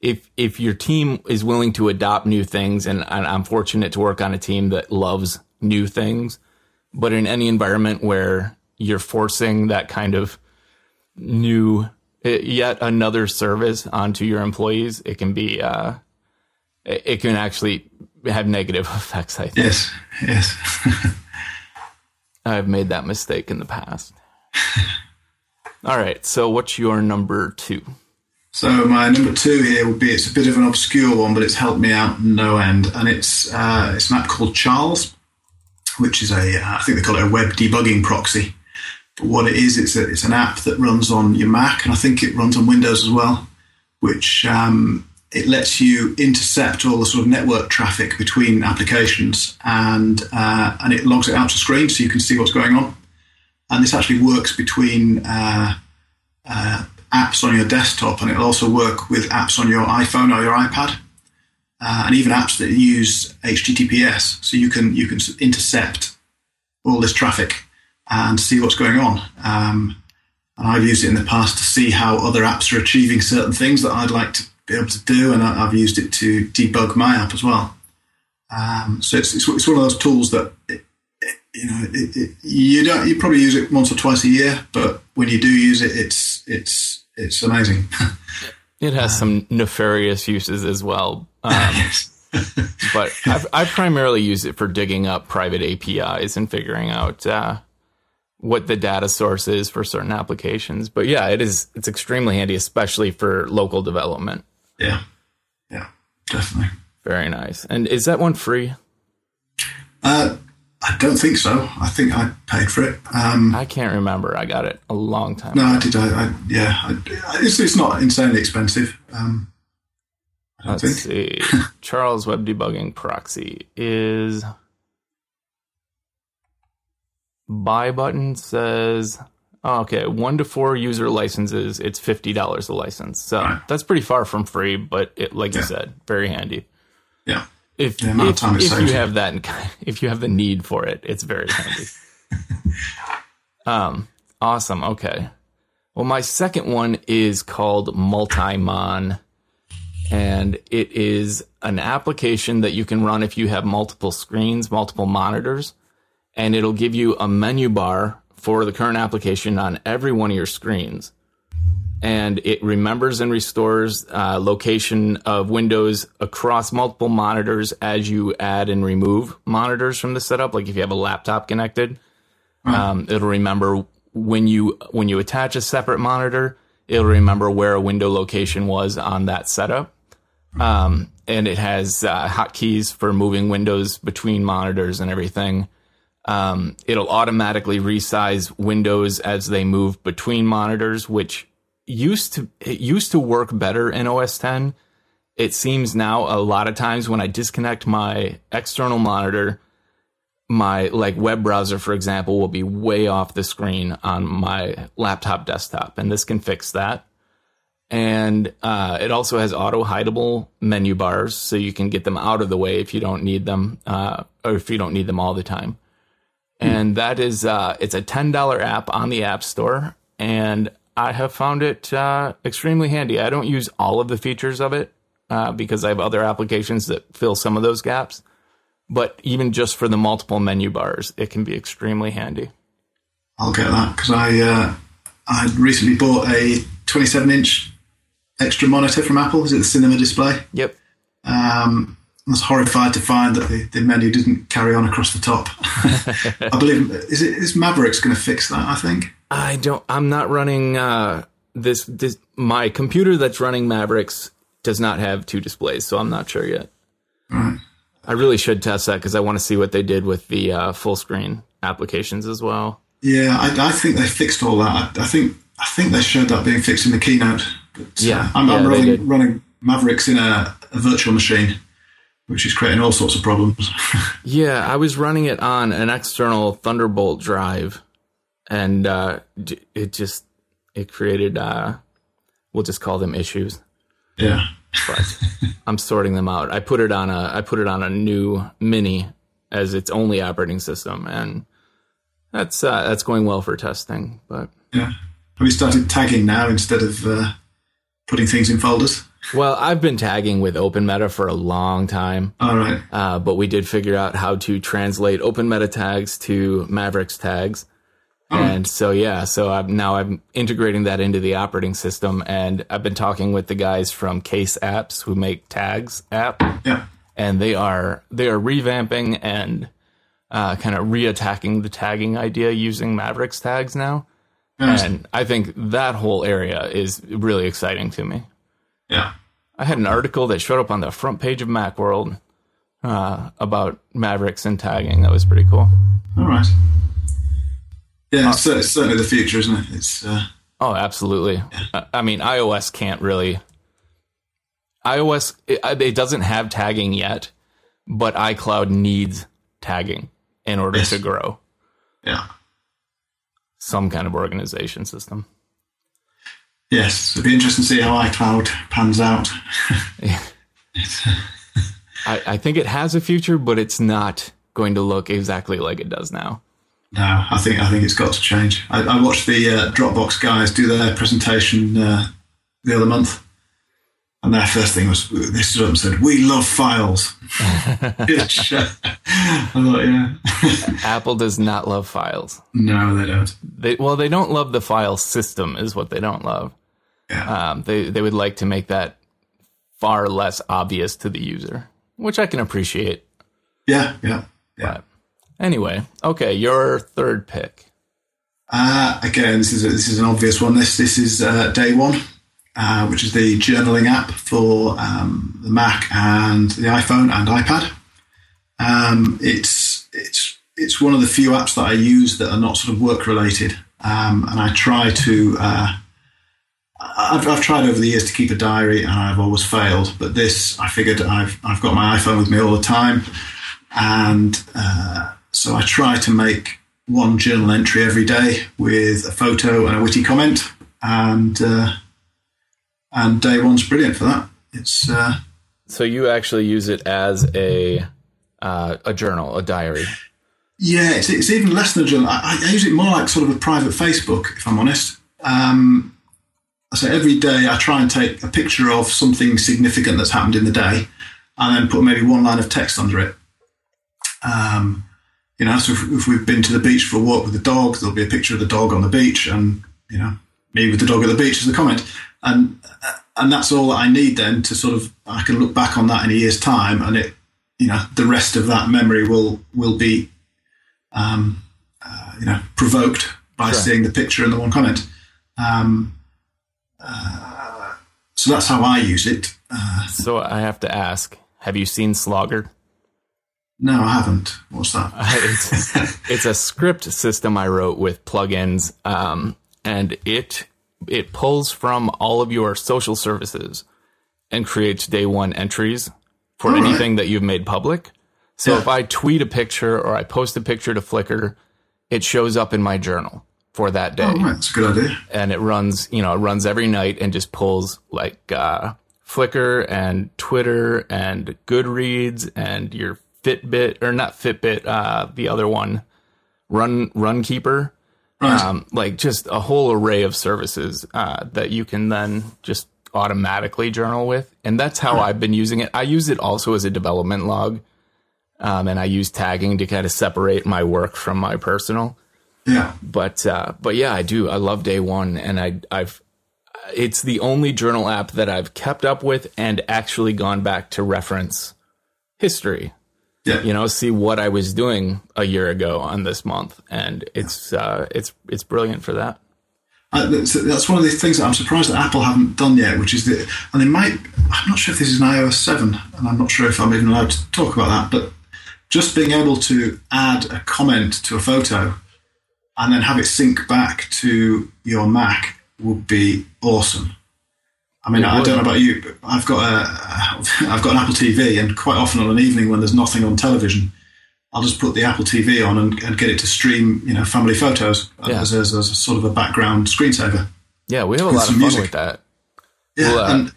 If if your team is willing to adopt new things, and I'm fortunate to work on a team that loves new things, but in any environment where you're forcing that kind of new, yet another service onto your employees, it can be, uh, it can actually have negative effects, I think. Yes, yes. I've made that mistake in the past. All right, so what's your number two? So my number two here would be, it's a bit of an obscure one, but it's helped me out no end. And it's uh, it's an app called Charles, which is a, I think they call it a web debugging proxy. But what it is, it's, a, it's an app that runs on your Mac, and I think it runs on Windows as well, which um, it lets you intercept all the sort of network traffic between applications, and uh, and it logs it out to screen so you can see what's going on. And this actually works between uh, uh, apps on your desktop, and it'll also work with apps on your iPhone or your iPad, uh, and even apps that use H T T P S. So you can you can intercept all this traffic and see what's going on. Um, and I've used it in the past to see how other apps are achieving certain things that I'd like to be able to do, and I've used it to debug my app as well. Um, so it's, it's it's one of those tools that. It, You know, it, it, you don't. You probably use it once or twice a year, but when you do use it, it's it's it's amazing. It has um, some nefarious uses as well, um, but I've, I primarily use it for digging up private A P Is and figuring out uh, what the data source is for certain applications. But yeah, it is. It's extremely handy, especially for local development. Yeah, yeah, definitely. Very nice. And is that one free? Uh. I don't think so. I think I paid for it. Um, I can't remember. I got it a long time no, ago. No, I did. I, I, yeah, I, it's, it's not insanely expensive. Um, I don't Let's think. see. Charles Web Debugging Proxy is... Buy button says... Oh, okay, one to four user licenses. It's fifty dollars a license. So right. That's pretty far from free, but it, like yeah. you said, very handy. Yeah. If, the amount if, of time if you have that, in, if you have the need for it, it's very handy. um, awesome. Okay. Well, my second one is called MultiMon, and it is an application that you can run if you have multiple screens, multiple monitors, and it'll give you a menu bar for the current application on every one of your screens. And it remembers and restores uh, location of windows across multiple monitors as you add and remove monitors from the setup. Like if you have a laptop connected, mm-hmm. um, it'll remember when you when you attach a separate monitor, it'll remember where a window location was on that setup. Um, and it has uh, hotkeys for moving windows between monitors and everything. Um, it'll automatically resize windows as they move between monitors, which... Used to it used to work better in O S ten. It seems now a lot of times when I disconnect my external monitor, my like web browser, for example, will be way off the screen on my laptop desktop, and this can fix that. And uh, it also has auto hideable menu bars, so you can get them out of the way if you don't need them, uh, or if you don't need them all the time. Hmm. And that is uh, it's a ten dollars app on the App Store, and I have found it uh, extremely handy. I don't use all of the features of it uh, because I have other applications that fill some of those gaps. but even just for the multiple menu bars, it can be extremely handy. I'll get that, because I uh, I recently bought a twenty-seven inch extra monitor from Apple. Is it the Cinema display? Yep. Um, I was horrified to find that the, the menu didn't carry on across the top. I believe is it is Mavericks going to fix that? I think I don't. I'm not running uh, this. This my computer that's running Mavericks does not have two displays, so I'm not sure yet. Right. I really should test that because I want to see what they did with the uh, full screen applications as well. Yeah, I, I think they fixed all that. I, I think I think they showed that being fixed in the keynote. But, yeah, uh, I'm, yeah, I'm running, running Mavericks in a, a virtual machine, which is creating all sorts of problems. Yeah, I was running it on an external Thunderbolt drive, and uh, it just it created. Uh, we'll just call them issues. Yeah, but I'm sorting them out. I put it on a I put it on a new Mini as its only operating system, and that's uh, that's going well for testing. But yeah, have you started tagging now instead of uh, putting things in folders? Well, I've been tagging with Open Meta for a long time. All right. Uh, but we did figure out how to translate Open Meta tags to Mavericks tags. Oh. And so, yeah, so I'm, now I'm integrating that into the operating system. And I've been talking with the guys from Case Apps who make Tags app. Yeah. And they are they are revamping and uh, kind of reattacking the tagging idea using Mavericks tags now. Nice. And I think that whole area is really exciting to me. Yeah, I had an article that showed up on the front page of Macworld uh, about Mavericks and tagging. That was pretty cool. All right. Yeah, it's uh, certainly the future, isn't it? It's uh, oh, absolutely. Yeah. I mean, iOS can't really. iOS it, it doesn't have tagging yet, but iCloud needs tagging in order yes. to grow. Yeah. Some kind of organization system. Yes, it'd be interesting to see how iCloud pans out. Yeah. I, I think it has a future, but it's not going to look exactly like it does now. No, I think I think it's got to change. I, I watched the uh, Dropbox guys do their presentation uh, the other month, and their first thing was they stood up and said, "We love files." Which, uh, I thought, yeah, Apple does not love files. No, they don't. They, well, they don't love the file system, is what they don't love. Yeah. Um, they, they would like to make that far less obvious to the user, which I can appreciate. Yeah, yeah, yeah. But anyway, okay, your third pick. Uh, again, this is a, this is an obvious one. This this is uh, Day One, uh, which is the journaling app for um, the Mac and the iPhone and iPad. Um, it's it's it's one of the few apps that I use that are not sort of work related, um, and I try to. Uh, I've, I've tried over the years to keep a diary, and I've always failed. But this, I figured I've I've got my iPhone with me all the time, and uh, so I try to make one journal entry every day with a photo and a witty comment, and uh, and Day One's brilliant for that. It's uh, so you actually use it as a uh, a journal, a diary. Yeah, it's, it's even less than a journal. I, I use it more like sort of a private Facebook, if I'm honest. Um, So every day I try and take a picture of something significant that's happened in the day and then put maybe one line of text under it. Um, you know, so if, if we've been to the beach for a walk with the dog, there'll be a picture of the dog on the beach and, you know, me with the dog at the beach as a comment. And and that's all that I need then to sort of, I can look back on that in a year's time and it, you know, the rest of that memory will, will be, um, uh, you know, provoked by sure. seeing the picture and the one comment. Um Uh, so that's how I use it. Uh, so I have to ask, have you seen Slogger? No, I haven't. What's that? Uh, it's, it's a script system I wrote with plugins, um, and it it pulls from all of your social services and creates Day One entries for all anything right. that you've made public. So yeah. if I tweet a picture or I post a picture to Flickr, it shows up in my journal for that day. Oh, that's a good idea. And it runs, you know, it runs every night and just pulls like uh, Flickr and Twitter and Goodreads and your Fitbit or not Fitbit, uh, the other one, Run Runkeeper, right. um, like just a whole array of services uh, that you can then just automatically journal with. And that's how right. I've been using it. I use it also as a development log Um, and I use tagging to kind of separate my work from my personal. Yeah. But, uh, but yeah, I do. I love Day One. And I, I've, it's the only journal app that I've kept up with and actually gone back to reference history. Yeah. You know, see what I was doing a year ago on this month. And it's, uh, it's, it's brilliant for that. Uh, that's, that's one of the things that I'm surprised that Apple haven't done yet, which is that, and it might, I'm not sure if this is an iOS seven, and I'm not sure if I'm even allowed to talk about that, but just being able to add a comment to a photo and then have it sync back to your Mac would be awesome. I mean, I don't know about you, but I've got a, I've got an Apple T V, and quite often on an evening when there's nothing on television, I'll just put the Apple T V on and, and get it to stream, you know, family photos yeah. as, as, as a sort of a background screensaver. Yeah, we have a lot of fun music. with that. Yeah, we'll, uh, and,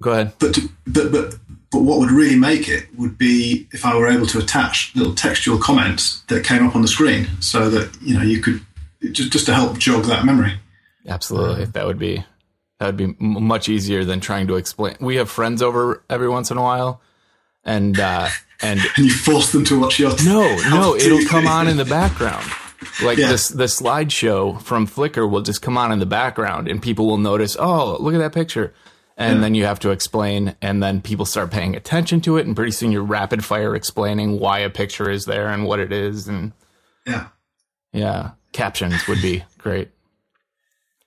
go ahead. But, to, but but but what would really make it would be if I were able to attach little textual comments that came up on the screen, so that you know you could just just to help jog that memory. Absolutely, that would be that would be much easier than trying to explain. We have friends over every once in a while, and. Uh, And, and you force them to watch your... T- no, no, it'll come on in the background. Like yeah. this, the slideshow from Flickr will just come on in the background and people will notice, oh, look at that picture. And yeah. then you have to explain, and then people start paying attention to it. And pretty soon you're rapid fire explaining why a picture is there and what it is. And yeah. Yeah. Captions would be great.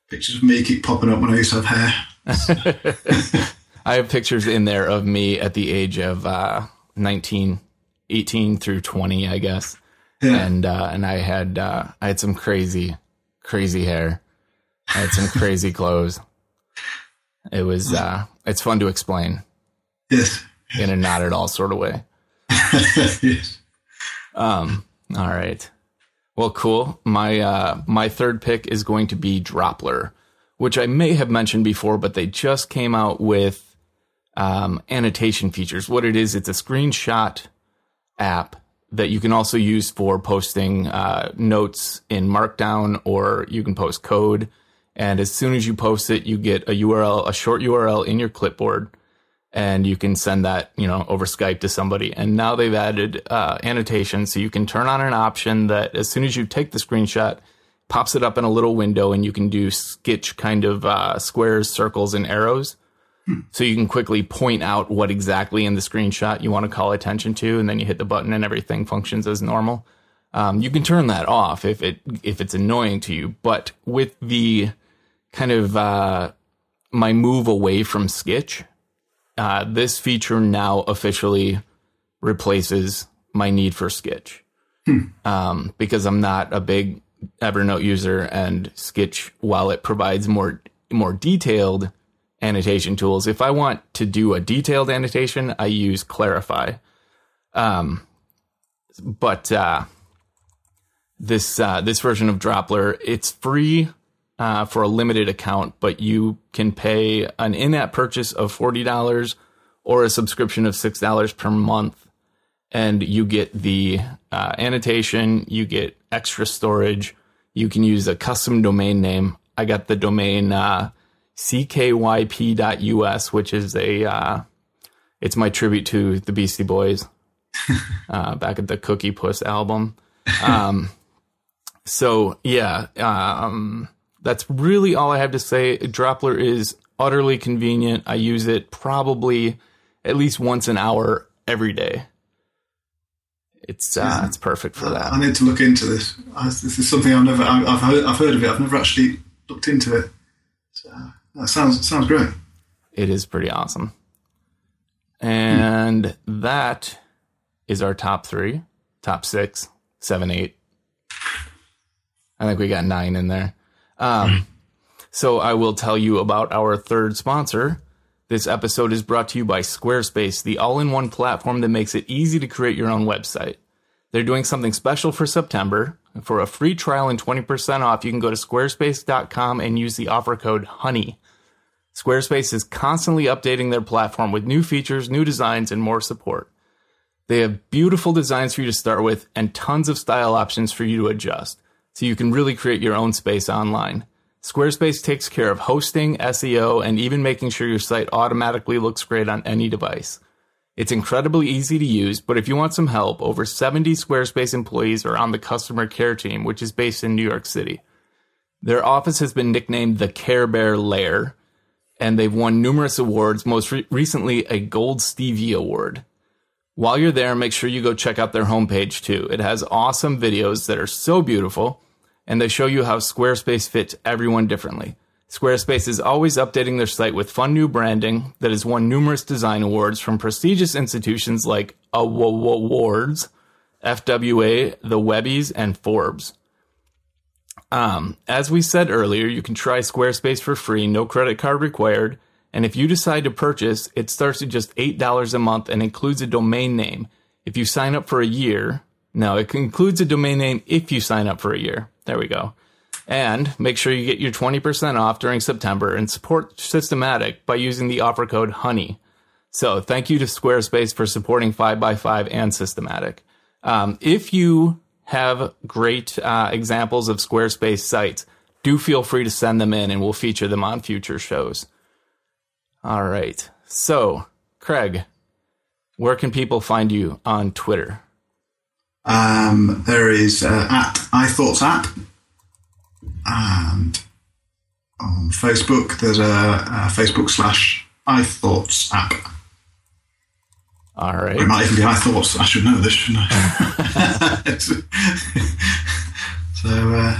Pictures of me keep popping up when I used to have hair. I have pictures in there of me at the age of... Uh, nineteen, eighteen through twenty, I guess. Yeah. And, uh, and I had, uh, I had some crazy, crazy hair. I had some crazy clothes. It was, uh, it's fun to explain. Yes. In a not at all sort of way. Yes. Um, all right. Well, cool. My, uh, my third pick is going to be Droplr, which I may have mentioned before, but they just came out with, Um, annotation features. What it is, it's a screenshot app that you can also use for posting uh, notes in Markdown, or you can post code. And as soon as you post it, you get a U R L, a short U R L in your clipboard, and you can send that, you know, over Skype to somebody. And now they've added uh, annotation, so you can turn on an option that as soon as you take the screenshot, pops it up in a little window, and you can do Skitch kind of uh, squares, circles, and arrows. So you can quickly point out what exactly in the screenshot you want to call attention to, and then you hit the button and everything functions as normal. Um, you can turn that off if it if it's annoying to you. But with the kind of uh, my move away from Sketch, uh, this feature now officially replaces my need for Sketch hmm. um, because I'm not a big Evernote user, and Sketch, while it provides more more detailed annotation tools. If I want to do a detailed annotation, I use Clarify. Um, but uh, this uh, this version of Droplr, it's free uh, for a limited account, but you can pay an in-app purchase of forty dollars or a subscription of six dollars per month, and you get the uh, annotation, you get extra storage, you can use a custom domain name. I got the domain... Uh, C K Y P dot U S, which is a, uh, it's my tribute to the Beastie Boys uh, back at the Cookie Puss album. Um, so yeah, um, that's really all I have to say. Droplr is utterly convenient. I use it probably at least once an hour every day. It's uh, it's perfect for that. I need to look into this. This is something I've never, I've heard, I've heard of it. I've never actually looked into it. So. That sounds sounds great. It is pretty awesome. And hmm. that is our top three, top six, seven, eight. I think we got nine in there. Um, hmm. So I will tell you about our third sponsor. This episode is brought to you by Squarespace, the all-in-one platform that makes it easy to create your own website. They're doing something special for September. For a free trial and twenty percent off, you can go to squarespace dot com and use the offer code HONEY. Squarespace is constantly updating their platform with new features, new designs, and more support. They have beautiful designs for you to start with and tons of style options for you to adjust, so you can really create your own space online. Squarespace takes care of hosting, S E O, and even making sure your site automatically looks great on any device. It's incredibly easy to use, but if you want some help, over seventy Squarespace employees are on the customer care team, which is based in New York City. Their office has been nicknamed the Care Bear Lair, and they've won numerous awards, most re- recently a Gold Stevie Award. While you're there, make sure you go check out their homepage too. It has awesome videos that are so beautiful, and they show you how Squarespace fits everyone differently. Squarespace is always updating their site with fun new branding that has won numerous design awards from prestigious institutions like Awards, F W A, The Webbies, and Forbes. Um, as we said earlier, you can try Squarespace for free, no credit card required, and if you decide to purchase, it starts at just eight dollars a month and includes a domain name. If you sign up for a year... No, it includes a domain name if you sign up for a year. There we go. And make sure you get your twenty percent off during September and support Systematic by using the offer code HONEY. So thank you to Squarespace for supporting five by five and Systematic. Um, if you have great uh, examples of Squarespace sites, do feel free to send them in and we'll feature them on future shows. All right. So, Craig, where can people find you on Twitter? Um, there is uh, at iThoughtsX. And on Facebook, there's a, a Facebook slash iThoughts app. All right. Or it might even be iThoughts. I should know this, shouldn't I? so, uh, yeah.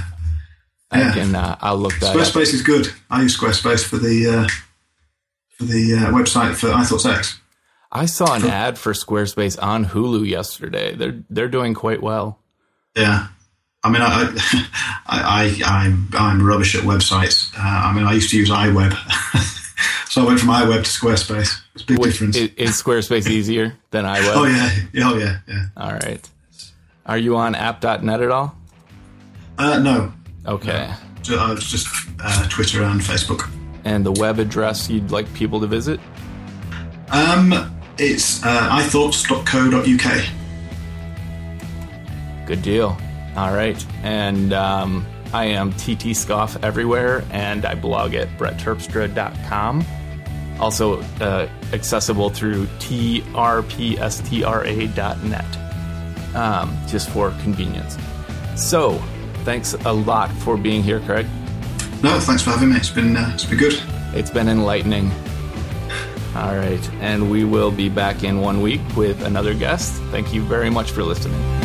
I can, uh, I'll look that Squarespace up. Squarespace is good. I use Squarespace for the uh, for the uh, website for iThoughtsX. I saw an ad for Squarespace on Hulu yesterday. They're they're doing quite well. Yeah. I mean, I, I, I, I'm, I'm rubbish at websites. Uh, I mean, I used to use iWeb. So I went from iWeb to Squarespace. It's a big Wait, difference. Is, is Squarespace easier than iWeb? Oh, yeah. Oh, yeah. yeah. All right. Are you on app dot net at all? Uh, no. Okay. No. I was just uh, Twitter and Facebook. And the web address you'd like people to visit? Um, It's uh, i thoughts dot co dot u k. Good deal. All right, and um, I am T T Scoff everywhere, and I blog at brett terpstra dot com. Also uh, accessible through T R P S T R A dot net, um, just for convenience. So, thanks a lot for being here, Craig. No, thanks for having me. It's been uh, it's been good. It's been enlightening. All right, and we will be back in one week with another guest. Thank you very much for listening.